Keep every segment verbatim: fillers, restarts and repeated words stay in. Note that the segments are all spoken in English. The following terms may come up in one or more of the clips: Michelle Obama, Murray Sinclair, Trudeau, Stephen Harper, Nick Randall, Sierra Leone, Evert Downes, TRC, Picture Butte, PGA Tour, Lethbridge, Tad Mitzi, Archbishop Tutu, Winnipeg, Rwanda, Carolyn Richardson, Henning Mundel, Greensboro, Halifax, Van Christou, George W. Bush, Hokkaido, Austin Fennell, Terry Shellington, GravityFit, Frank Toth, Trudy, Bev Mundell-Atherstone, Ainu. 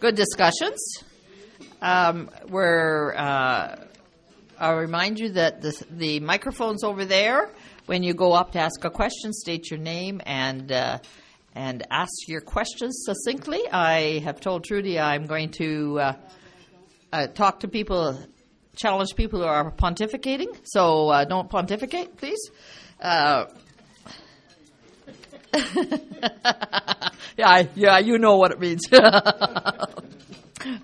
good discussions. Um, we're, uh, I'll remind you that the, the microphone's over there. When you go up to ask a question, state your name and uh, and ask your questions succinctly. I have told Trudy I'm going to uh, uh, talk to people, challenge people who are pontificating, so uh, don't pontificate, please. Uh, yeah, yeah, you know what it means.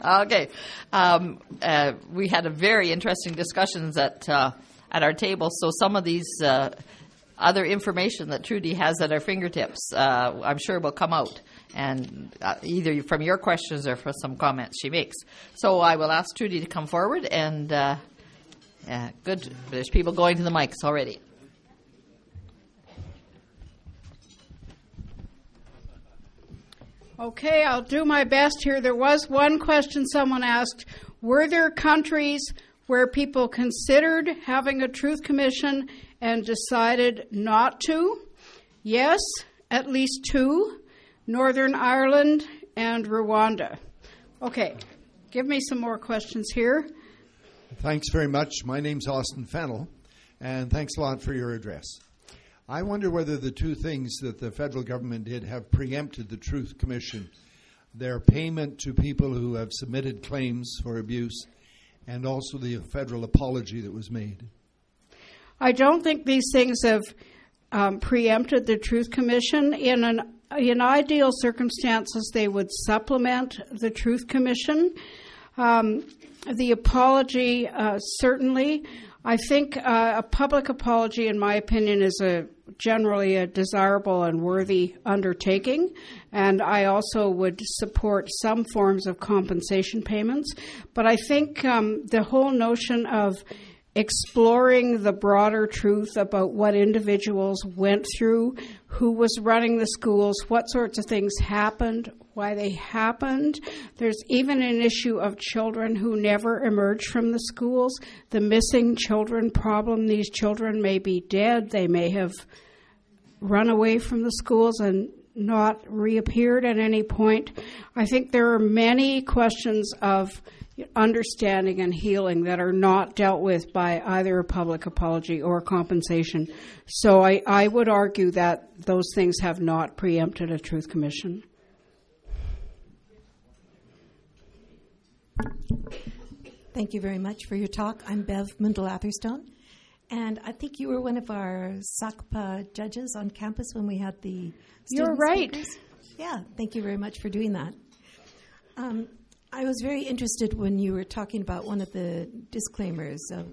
Okay. Um, uh, we had a very interesting discussions at, uh, at our table, so some of these uh, other information that Trudy has at our fingertips, uh, I'm sure will come out, and uh, either from your questions or from some comments she makes. So I will ask Trudy to come forward, and uh, uh, good. There's people going to the mics already. Okay, I'll do my best here. There was one question someone asked. Were there countries where people considered having a truth commission and decided not to? Yes, at least two, Northern Ireland and Rwanda. Okay, give me some more questions here. Thanks very much. My name's Austin Fennell, and thanks a lot for your address. I wonder whether the two things that the federal government did have preempted the Truth Commission, their payment to people who have submitted claims for abuse, and also the federal apology that was made. I don't think these things have um, preempted the Truth Commission. In an in ideal circumstances, they would supplement the Truth Commission. Um, the apology, uh, certainly. I think uh, a public apology, in my opinion, is a generally a desirable and worthy undertaking, and I also would support some forms of compensation payments. But I think um, the whole notion of exploring the broader truth about what individuals went through, who was running the schools, what sorts of things happened, why they happened. There's even an issue of children who never emerged from the schools, the missing children problem. These children may be dead. They may have run away from the schools and not reappeared at any point. I think there are many questions of understanding and healing that are not dealt with by either a public apology or compensation. So I, I would argue that those things have not preempted a Truth Commission. Thank you very much for your talk. I'm Bev Mundell-Atherstone, and I think you were one of our S A C P A judges on campus when we had the students. You're right. Speakers. Yeah, thank you very much for doing that. Um, I was very interested when you were talking about one of the disclaimers of,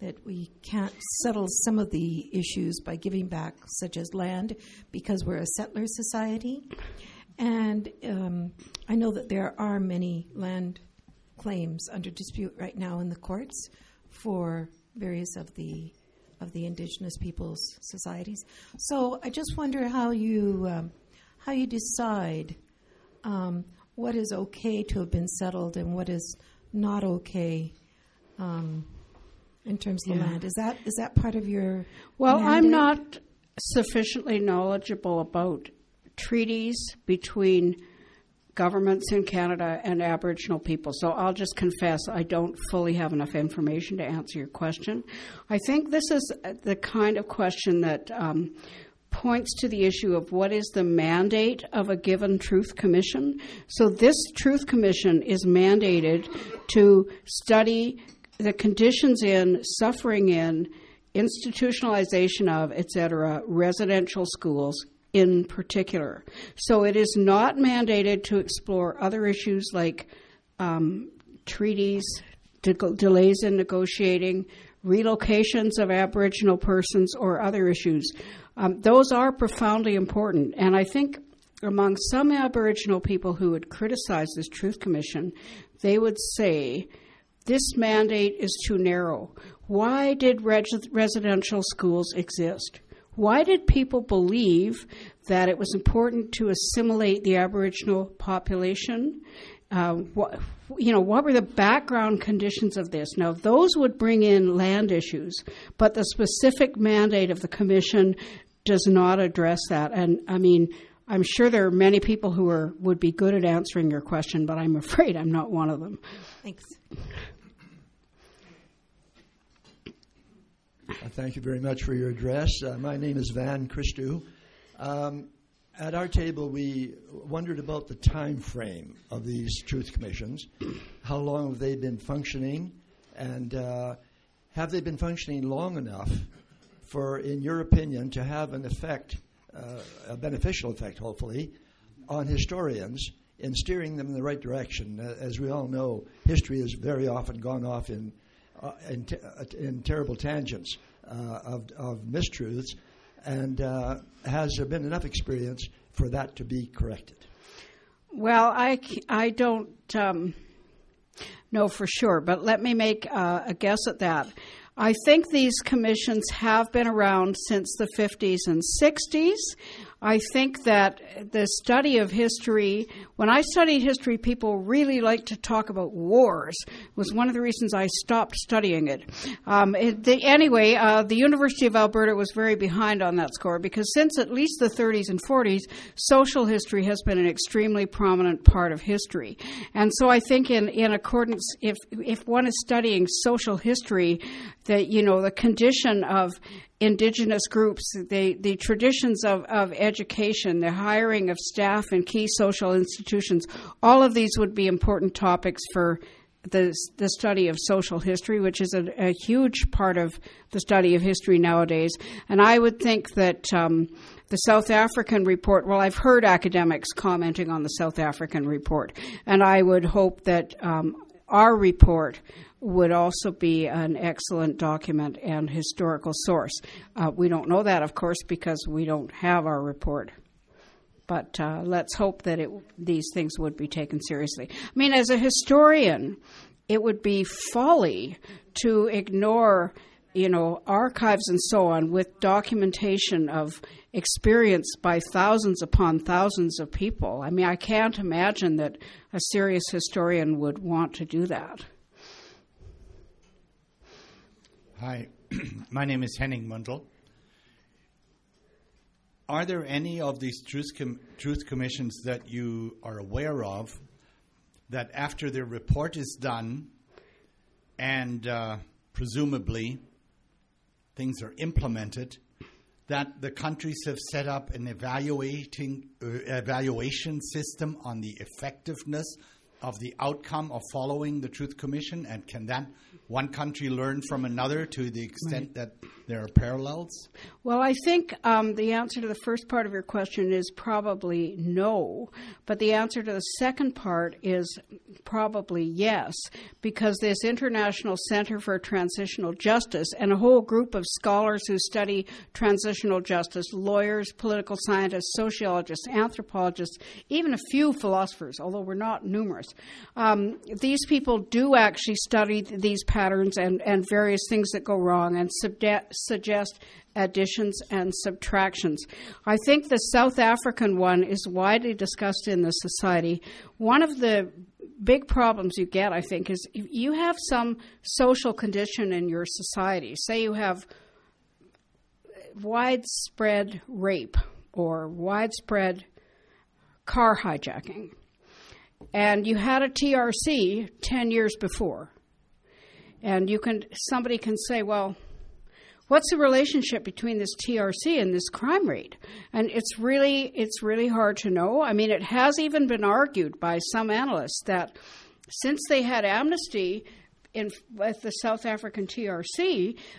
that we can't settle some of the issues by giving back, such as land, because we're a settler society. And um, I know that there are many land claims under dispute right now in the courts for various of the of the indigenous peoples' societies. So I just wonder how you um, how you decide um, what is okay to have been settled and what is not okay um, in terms of yeah. the land. Is that is that part of your? Well, mandate? I'm not sufficiently knowledgeable about treaties between governments in Canada and Aboriginal people. So I'll just confess I don't fully have enough information to answer your question. I think this is the kind of question that um, points to the issue of what is the mandate of a given Truth Commission. So this Truth Commission is mandated to study the conditions in, suffering in, institutionalization of, et cetera, residential schools, in particular. So it is not mandated to explore other issues like um, treaties, de- delays in negotiating, relocations of Aboriginal persons, or other issues. Um, those are profoundly important. And I think among some Aboriginal people who would criticize this Truth Commission, they would say, this mandate is too narrow. Why did reg- residential schools exist? Why did people believe that it was important to assimilate the Aboriginal population? Uh, what, you know, what were the background conditions of this? Now, those would bring in land issues, but the specific mandate of the commission does not address that. And, I mean, I'm sure there are many people who are would be good at answering your question, but I'm afraid I'm not one of them. Thanks. Thank you very much for your address. Uh, my name is Van Christou. Um, at our table, we wondered about the time frame of these truth commissions. How long have they been functioning? And uh, have they been functioning long enough for, in your opinion, to have an effect, uh, a beneficial effect, hopefully, on historians in steering them in the right direction? Uh, as we all know, history has very often gone off in Uh, in, te- uh, in terrible tangents uh, of, of mistruths, and uh, has there been enough experience for that to be corrected? Well, I, c- I don't um, know for sure, but let me make uh, a guess at that. I think these commissions have been around since the fifties and sixties. I think that the study of history, when I studied history, people really liked to talk about wars. It was one of the reasons I stopped studying it. Um, it the, anyway, uh, the University of Alberta was very behind on that score because since at least the thirties and forties, social history has been an extremely prominent part of history. And so I think in, in accordance, if if one is studying social history, that, you know, the condition of Indigenous groups, the, the traditions of, of education, the hiring of staff in key social institutions, all of these would be important topics for the, the study of social history, which is a, a huge part of the study of history nowadays. And I would think that um, the South African report, well, I've heard academics commenting on the South African report, and I would hope that um, our report would also be an excellent document and historical source. Uh, we don't know that, of course, because we don't have our report. But uh, let's hope that it, these things would be taken seriously. I mean, as a historian, it would be folly to ignore, you know, archives and so on with documentation of experience by thousands upon thousands of people. I mean, I can't imagine that a serious historian would want to do that. Hi, my name is Henning Mundel. Are there any of these truth, com- truth commissions that you are aware of that after their report is done and uh, presumably things are implemented, that the countries have set up an evaluating uh, evaluation system on the effectiveness of the outcome of following the Truth Commission, and can that one country learn from another to the extent that there are parallels? Well, I think um, the answer to the first part of your question is probably no, but the answer to the second part is probably yes, because this International Center for Transitional Justice and a whole group of scholars who study transitional justice, lawyers, political scientists, sociologists, anthropologists, even a few philosophers, although we're not numerous, Um, these people do actually study th- these patterns and, and various things that go wrong and subde- suggest additions and subtractions. I think the South African one is widely discussed in the society. One of the big problems you get, I think, is if you have some social condition in your society. Say you have widespread rape or widespread car hijacking, and you had a T R C ten years before. And you can somebody can say, well, what's the relationship between this T R C and this crime rate? And it's really it's really hard to know. I mean, it has even been argued by some analysts that since they had amnesty in with the South African T R C,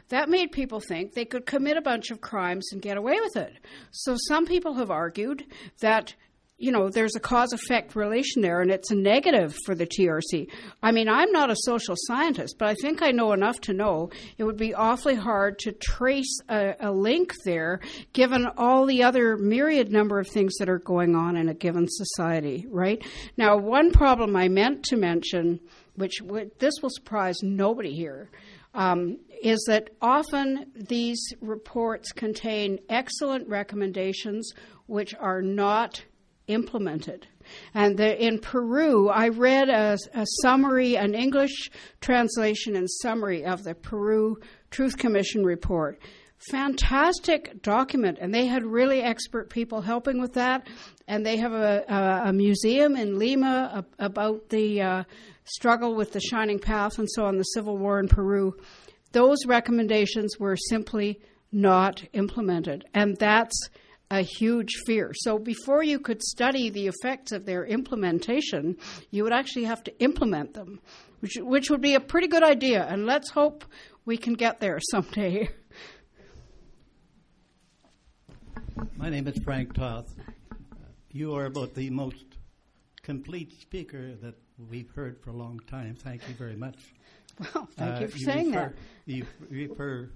that made people think they could commit a bunch of crimes and get away with it. So some people have argued that, you know, there's a cause-effect relation there, and it's a negative for the T R C. I mean, I'm not a social scientist, but I think I know enough to know it would be awfully hard to trace a, a link there, given all the other myriad number of things that are going on in a given society, right? Now, one problem I meant to mention, which w- this will surprise nobody here, Um, is that often these reports contain excellent recommendations which are not implemented. And the, in Peru, I read a, a summary, an English translation and summary of the Peru Truth Commission report. Fantastic document, and they had really expert people helping with that. And they have a, a, a museum in Lima about the uh, struggle with the Shining Path and so on, the Civil War in Peru. Those recommendations were simply not implemented, and that's a huge fear. So before you could study the effects of their implementation, you would actually have to implement them, which, which would be a pretty good idea, and let's hope we can get there someday. My name is Frank Toth. You are about the most complete speaker that we've heard for a long time. Thank you very much. Well, thank uh, you for you saying refer, that. You refer,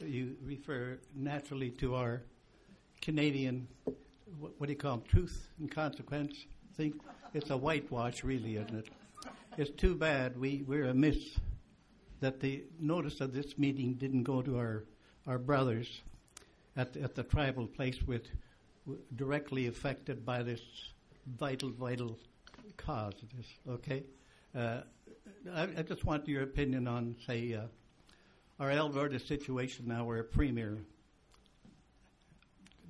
you refer naturally to our Canadian, what, what do you call them, truth and consequence thing. It's a whitewash, really, isn't it? It's too bad we, we're amiss that the notice of this meeting didn't go to our, our brothers at the, at the tribal place with directly affected by this vital, vital cause. This, okay, uh, I, I just want your opinion on, say, uh, our Alberta situation now, where a premier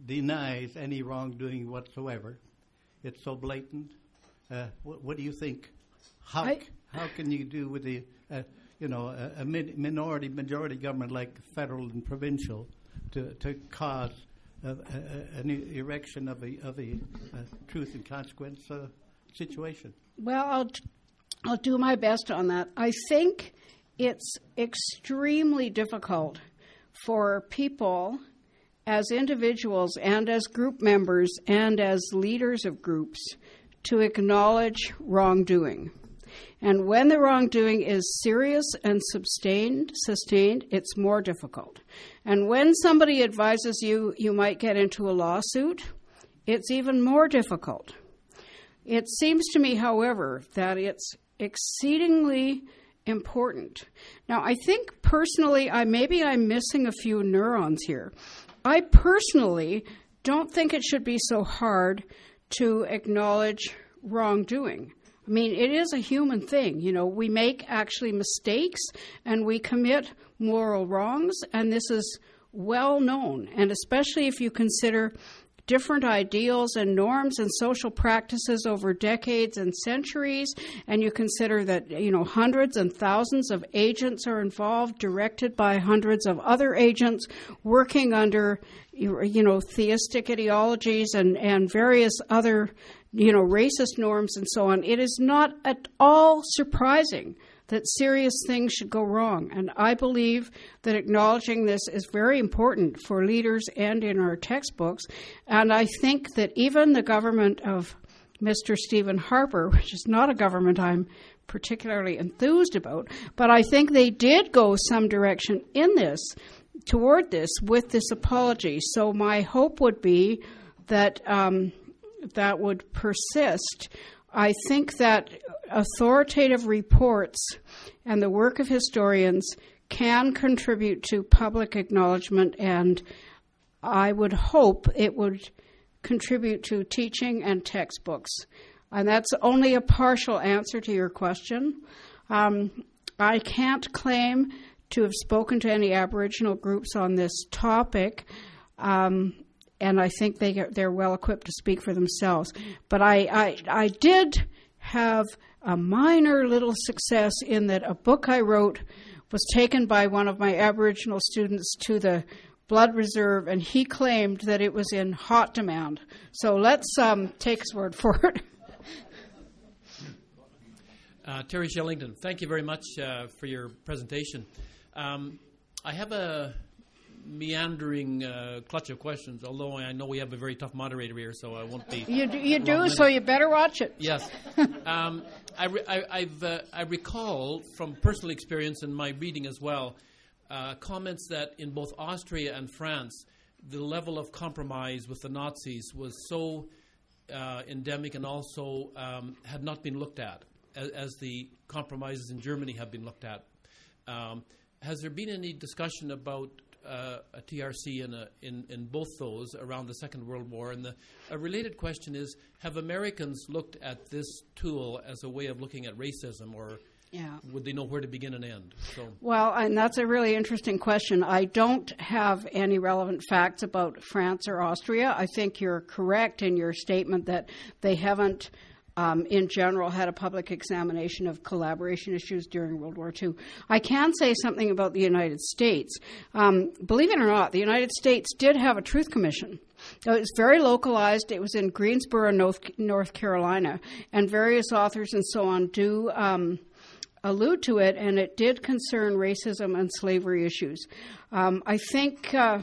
denies any wrongdoing whatsoever. It's so blatant. Uh, wh- what do you think? How c- how can you do with the uh, you know a, a mi- minority majority government like federal and provincial to to cause Uh, uh, an erection of a of a uh, truth and consequence uh, situation? Well, I'll t- I'll do my best on that. I think it's extremely difficult for people, as individuals and as group members and as leaders of groups, to acknowledge wrongdoing. And when the wrongdoing is serious and sustained, sustained, it's more difficult. And when somebody advises you, you might get into a lawsuit, it's even more difficult. It seems to me, however, that it's exceedingly important. Now, I think personally, I maybe I'm missing a few neurons here. I personally don't think it should be so hard to acknowledge wrongdoing. I mean, it is a human thing. You know, we make actually mistakes and we commit moral wrongs, and this is well known. And especially if you consider different ideals and norms and social practices over decades and centuries, and you consider that, you know, hundreds and thousands of agents are involved, directed by hundreds of other agents, working under, you know, theistic ideologies and, and various other, you know, racist norms and so on, it is not at all surprising that serious things should go wrong. And I believe that acknowledging this is very important for leaders and in our textbooks. And I think that even the government of Mister Stephen Harper, which is not a government I'm particularly enthused about, but I think they did go some direction in this, toward this, with this apology. So my hope would be that um, that would persist. I think that authoritative reports and the work of historians can contribute to public acknowledgement, and I would hope it would contribute to teaching and textbooks. And that's only a partial answer to your question. Um, I can't claim to have spoken to any Aboriginal groups on this topic. Um, And I think they, they're well equipped to speak for themselves. But I, I, I did have a minor little success in that a book I wrote was taken by one of my Aboriginal students to the blood reserve, and he claimed that it was in hot demand. So let's um, take his word for it. Uh, Terry Shellington, thank you very much uh, for your presentation. Um, I have a... meandering uh, clutch of questions, although I know we have a very tough moderator here, so I won't be... You do, you do so you better watch it. Yes. um, I, re- I, I've, uh, I recall from personal experience and my reading as well, uh, comments that in both Austria and France, the level of compromise with the Nazis was so uh, endemic and also um, had not been looked at, as, as the compromises in Germany have been looked at. Um, has there been any discussion about uh, a T R C in, a, in, in both those around the Second World War. And the, a related question is, have Americans looked at this tool as a way of looking at racism, or yeah. would they know where to begin and end? So. Well, and that's a really interesting question. I don't have any relevant facts about France or Austria. I think you're correct in your statement that they haven't, Um, in general, had a public examination of collaboration issues during World War Two. I can say something about the United States. Um, believe it or not, the United States did have a Truth Commission. It was very localized. It was in Greensboro, North, North Carolina, and various authors and so on do um, allude to it, and it did concern racism and slavery issues. Um, I think... Uh,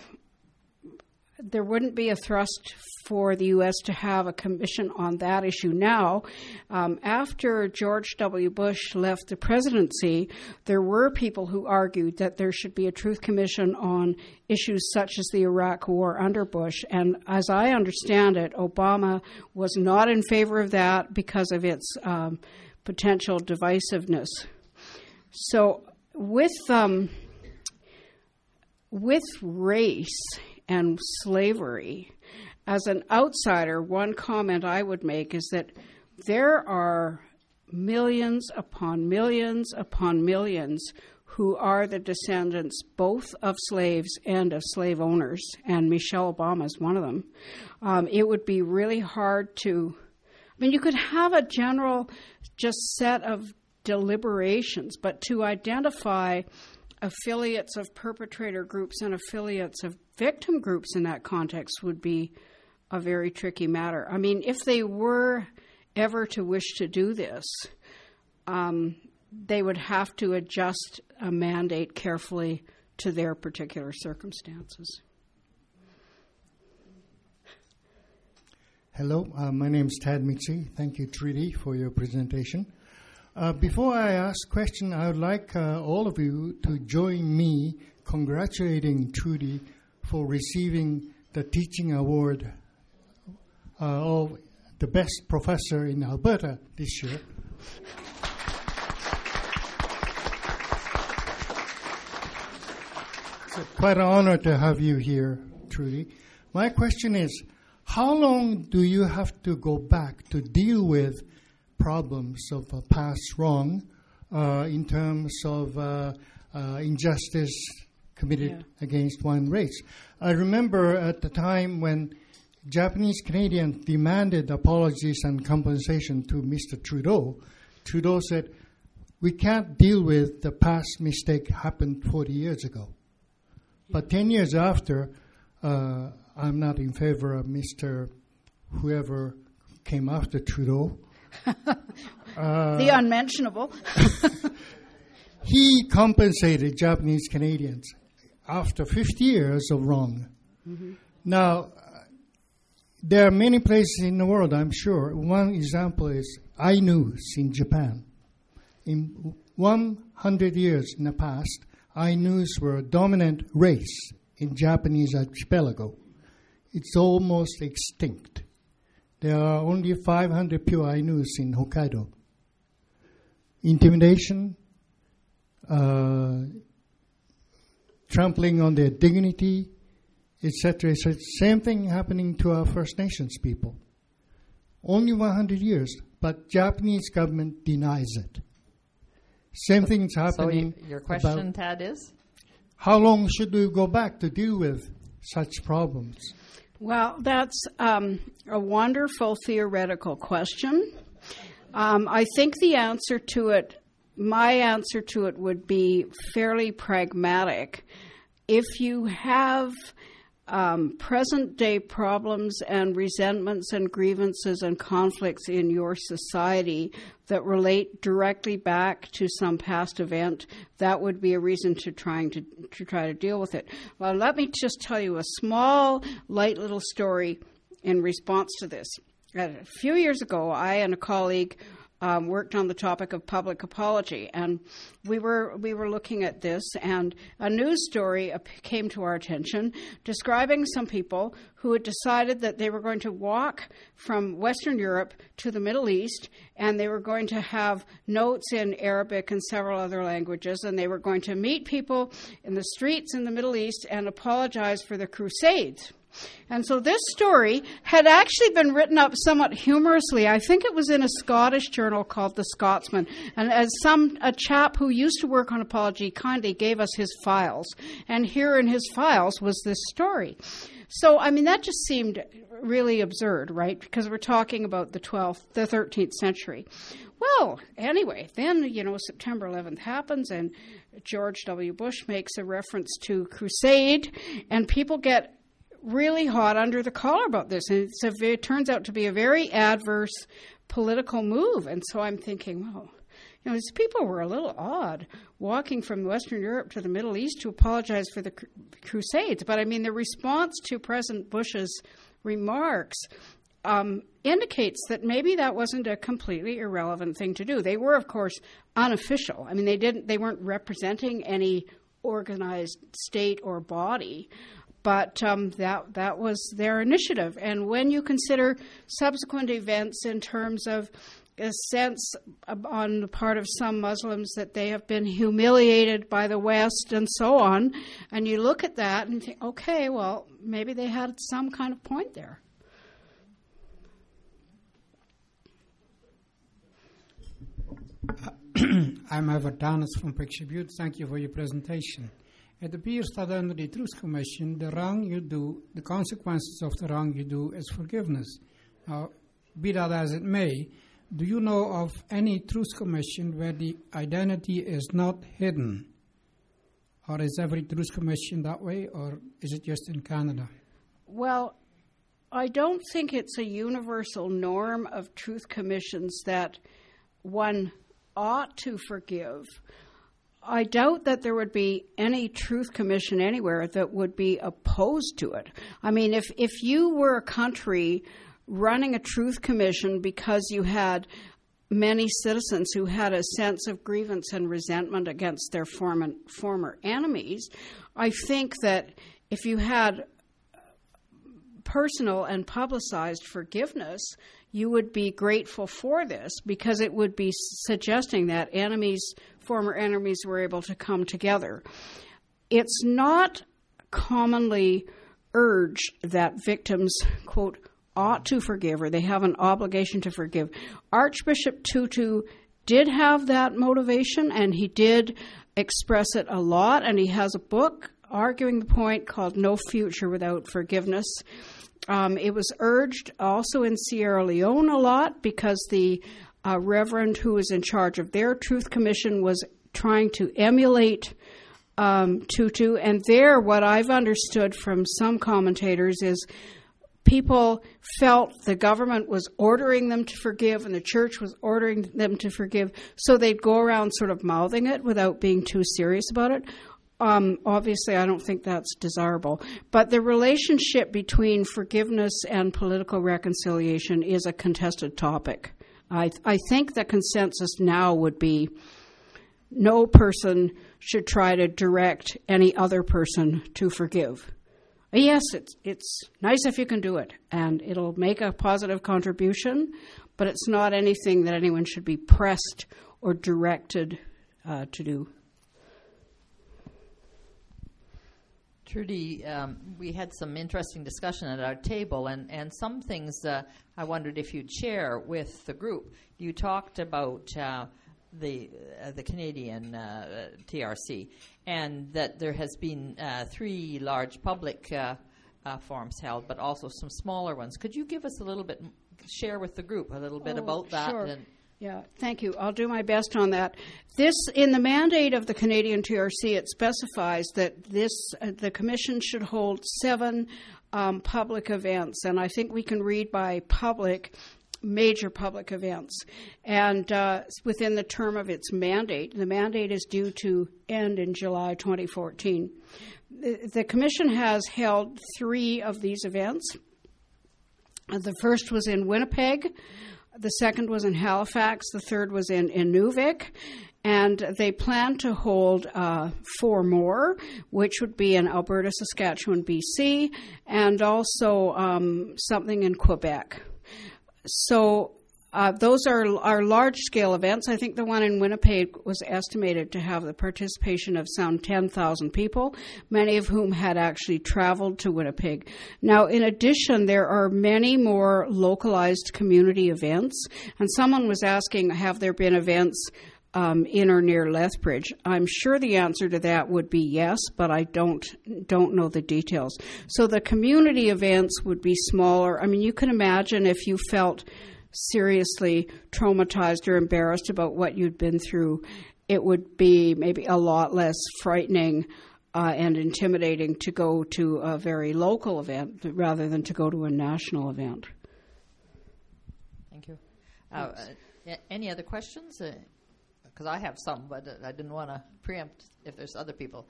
There wouldn't be a thrust for the U S to have a commission on that issue now. Um, after George W. Bush left the presidency, there were people who argued that there should be a truth commission on issues such as the Iraq War under Bush. And as I understand it, Obama was not in favor of that because of its um, potential divisiveness. So with um, with race and slavery, as an outsider, one comment I would make is that there are millions upon millions upon millions who are the descendants both of slaves and of slave owners, and Michelle Obama is one of them. Um, it would be really hard to, I mean, you could have a general just set of deliberations, but to identify affiliates of perpetrator groups and affiliates of victim groups in that context would be a very tricky matter. I mean, if they were ever to wish to do this, um, they would have to adjust a mandate carefully to their particular circumstances. Hello, uh, my name is Tad Mitzi. Thank you, Trudy, for your presentation. Uh, before I ask question, I would like uh, all of you to join me congratulating Trudy for receiving the teaching award uh, of the best professor in Alberta this year. It's quite an honor to have you here, Trudy. My question is, how long do you have to go back to deal with problems of uh, past wrong uh, in terms of uh, uh, injustice committed yeah. against one race? I remember at the time when Japanese Canadians demanded apologies and compensation to Mister Trudeau, Trudeau said, "We can't deal with the past mistake happened forty years ago." But ten years after, uh, I'm not in favor of Mister whoever came after Trudeau. uh, the unmentionable. He compensated Japanese Canadians after fifty years of wrong. Mm-hmm. Now, uh, there are many places in the world, I'm sure. One example is Ainus in Japan. In one hundred years in the past, Ainus were a dominant race in Japanese archipelago. It's almost extinct. There are only five hundred pure Ainus in Hokkaido. Intimidation, uh, trampling on their dignity, et cetera. So it's same thing happening to our First Nations people. Only one hundred years, but Japanese government denies it. Same so, thing's happening. So y- your question, Tad, is? How long should we go back to deal with such problems? Well, that's um, a wonderful theoretical question. Um, I think the answer to it, my answer to it would be fairly pragmatic. If you have um, present-day problems and resentments and grievances and conflicts in your society that relate directly back to some past event, that would be a reason to trying to, to try to deal with it. Well, let me just tell you a small, light little story in response to this. A few years ago, I and a colleague um, worked on the topic of public apology. And we were we were looking at this, and a news story came to our attention describing some people who had decided that they were going to walk from Western Europe to the Middle East, and they were going to have notes in Arabic and several other languages, and they were going to meet people in the streets in the Middle East and apologize for the Crusades. And so this story had actually been written up somewhat humorously. I think it was in a Scottish journal called The Scotsman. And as some a chap who used to work on apology kindly gave us his files. And here in his files was this story. So, I mean, that just seemed really absurd, right? Because we're talking about the twelfth, the thirteenth century. Well, anyway, then, you know, September eleventh happens, and George W. Bush makes a reference to crusade, and people get really hot under the collar about this, and it's a, it turns out to be a very adverse political move. And so I'm thinking, well, you know, these people were a little odd walking from Western Europe to the Middle East to apologize for the cru- Crusades. But I mean, the response to President Bush's remarks um, indicates that maybe that wasn't a completely irrelevant thing to do. They were, of course, unofficial. I mean, they didn't, they weren't representing any organized state or body. But um, that that was their initiative. And when you consider subsequent events in terms of a sense on the part of some Muslims that they have been humiliated by the West and so on, and you look at that and you think, okay, well, maybe they had some kind of point there. Uh, I'm Evert Downes from Picture Butte. Thank you for your presentation. It appears that under the Truth Commission, the wrong you do, the consequences of the wrong you do is forgiveness. Now, be that as it may, do you know of any Truth Commission where the identity is not hidden? Or is every Truth Commission that way, or is it just in Canada? Well, I don't think it's a universal norm of Truth Commissions that one ought to forgive. I doubt that there would be any truth commission anywhere that would be opposed to it. I mean, if, if you were a country running a truth commission because you had many citizens who had a sense of grievance and resentment against their former, former enemies, I think that if you had personal and publicized forgiveness, you would be grateful for this, because it would be suggesting that enemies, former enemies, were able to come together. It's not commonly urged that victims, quote, ought to forgive, or they have an obligation to forgive. Archbishop Tutu did have that motivation, and he did express it a lot, and he has a book arguing the point called No Future Without Forgiveness. Um, it was urged also in Sierra Leone a lot, because the uh, reverend who was in charge of their Truth Commission was trying to emulate um, Tutu. And there, what I've understood from some commentators is people felt the government was ordering them to forgive and the church was ordering them to forgive, so they'd go around sort of mouthing it without being too serious about it. Um, obviously, I don't think that's desirable. But the relationship between forgiveness and political reconciliation is a contested topic. I, th- I think the consensus now would be no person should try to direct any other person to forgive. Yes, it's, it's nice if you can do it, and it'll make a positive contribution, but it's not anything that anyone should be pressed or directed uh, to do. Trudy, um, we had some interesting discussion at our table, and, and some things uh, I wondered if you'd share with the group. You talked about uh, the uh, the Canadian uh, T R C, and that there has been uh, three large public uh, uh, forums held, but also some smaller ones. Could you give us a little bit, share with the group a little bit oh, about that? Sure. And Yeah, thank you. I'll do my best on that. This, in the mandate of the Canadian T R C, it specifies that this, uh, the Commission should hold seven um, public events, and I think we can read by public, major public events, and uh, within the term of its mandate. The mandate is due to end in July twenty fourteen. The, the Commission has held three of these events. The first was in Winnipeg. The second was in Halifax. The third was in Inuvik. And they plan to hold uh, four more, which would be in Alberta, Saskatchewan, B C, and also um, something in Quebec. So uh, those are, are large-scale events. I think the one in Winnipeg was estimated to have the participation of some ten thousand people, many of whom had actually traveled to Winnipeg. Now, in addition, there are many more localized community events. And someone was asking, have there been events Um, in or near Lethbridge? I'm sure the answer to that would be yes, but I don't don't know the details. So the community events would be smaller. I mean, you can imagine if you felt seriously traumatized or embarrassed about what you'd been through, it would be maybe a lot less frightening uh, and intimidating to go to a very local event rather than to go to a national event. Thank you. Uh, uh, any other questions? Uh, because I have some, but I didn't want to preempt if there's other people.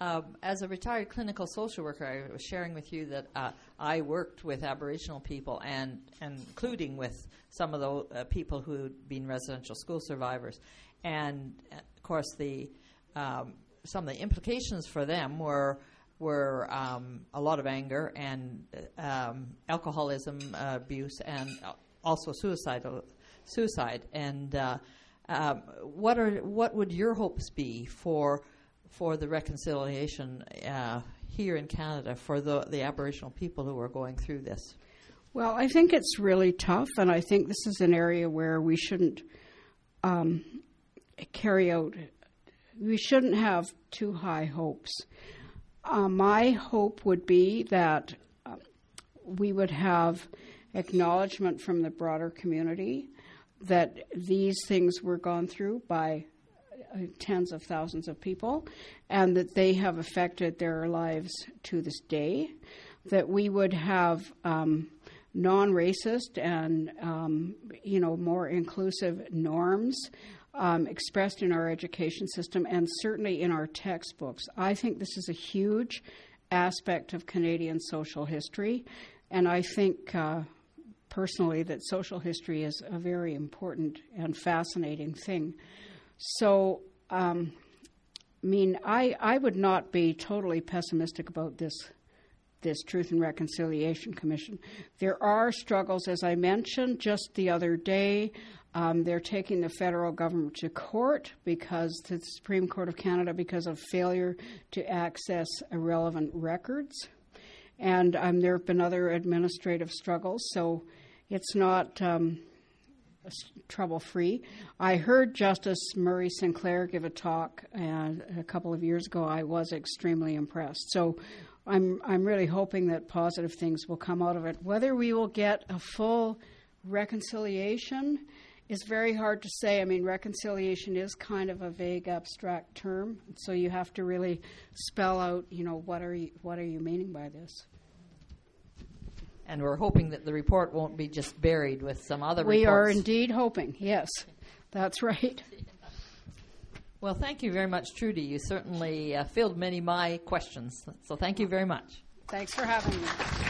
Um, as a retired clinical social worker, I was sharing with you that uh, I worked with Aboriginal people, and, and including with some of the uh, people who'd been residential school survivors. And, uh, of course, the um, some of the implications for them were were um, a lot of anger and uh, um, alcoholism uh, abuse and also suicidal, suicide. And... Uh, Um, what are what would your hopes be for for the reconciliation uh, here in Canada for the the Aboriginal people who are going through this? Well, I think it's really tough, and I think this is an area where we shouldn't um, carry out. We shouldn't have too high hopes. Uh, my hope would be that uh, we would have acknowledgement from the broader community that these things were gone through by uh, tens of thousands of people, and that they have affected their lives to this day, that we would have um, non-racist and, um, you know, more inclusive norms um, expressed in our education system and certainly in our textbooks. I think this is a huge aspect of Canadian social history, and I think... Uh, personally, that social history is a very important and fascinating thing. So, um, I mean, I, I would not be totally pessimistic about this, this Truth and Reconciliation Commission. There are struggles, as I mentioned just the other day. Um, they're taking the federal government to court because to the Supreme Court of Canada because of failure to access irrelevant records. And um, there have been other administrative struggles, so it's not um, trouble-free. I heard Justice Murray Sinclair give a talk uh, a couple of years ago. I was extremely impressed. So I'm I'm really hoping that positive things will come out of it. Whether we will get a full reconciliation is very hard to say. I mean, reconciliation is kind of a vague, abstract term, so you have to really spell out, you know, what are you, what are you meaning by this? And we're hoping that the report won't be just buried with some other reports. We are indeed hoping, yes. That's right. Well, thank you very much, Trudy. You certainly uh, filled many of my questions. So thank you very much. Thanks for having me.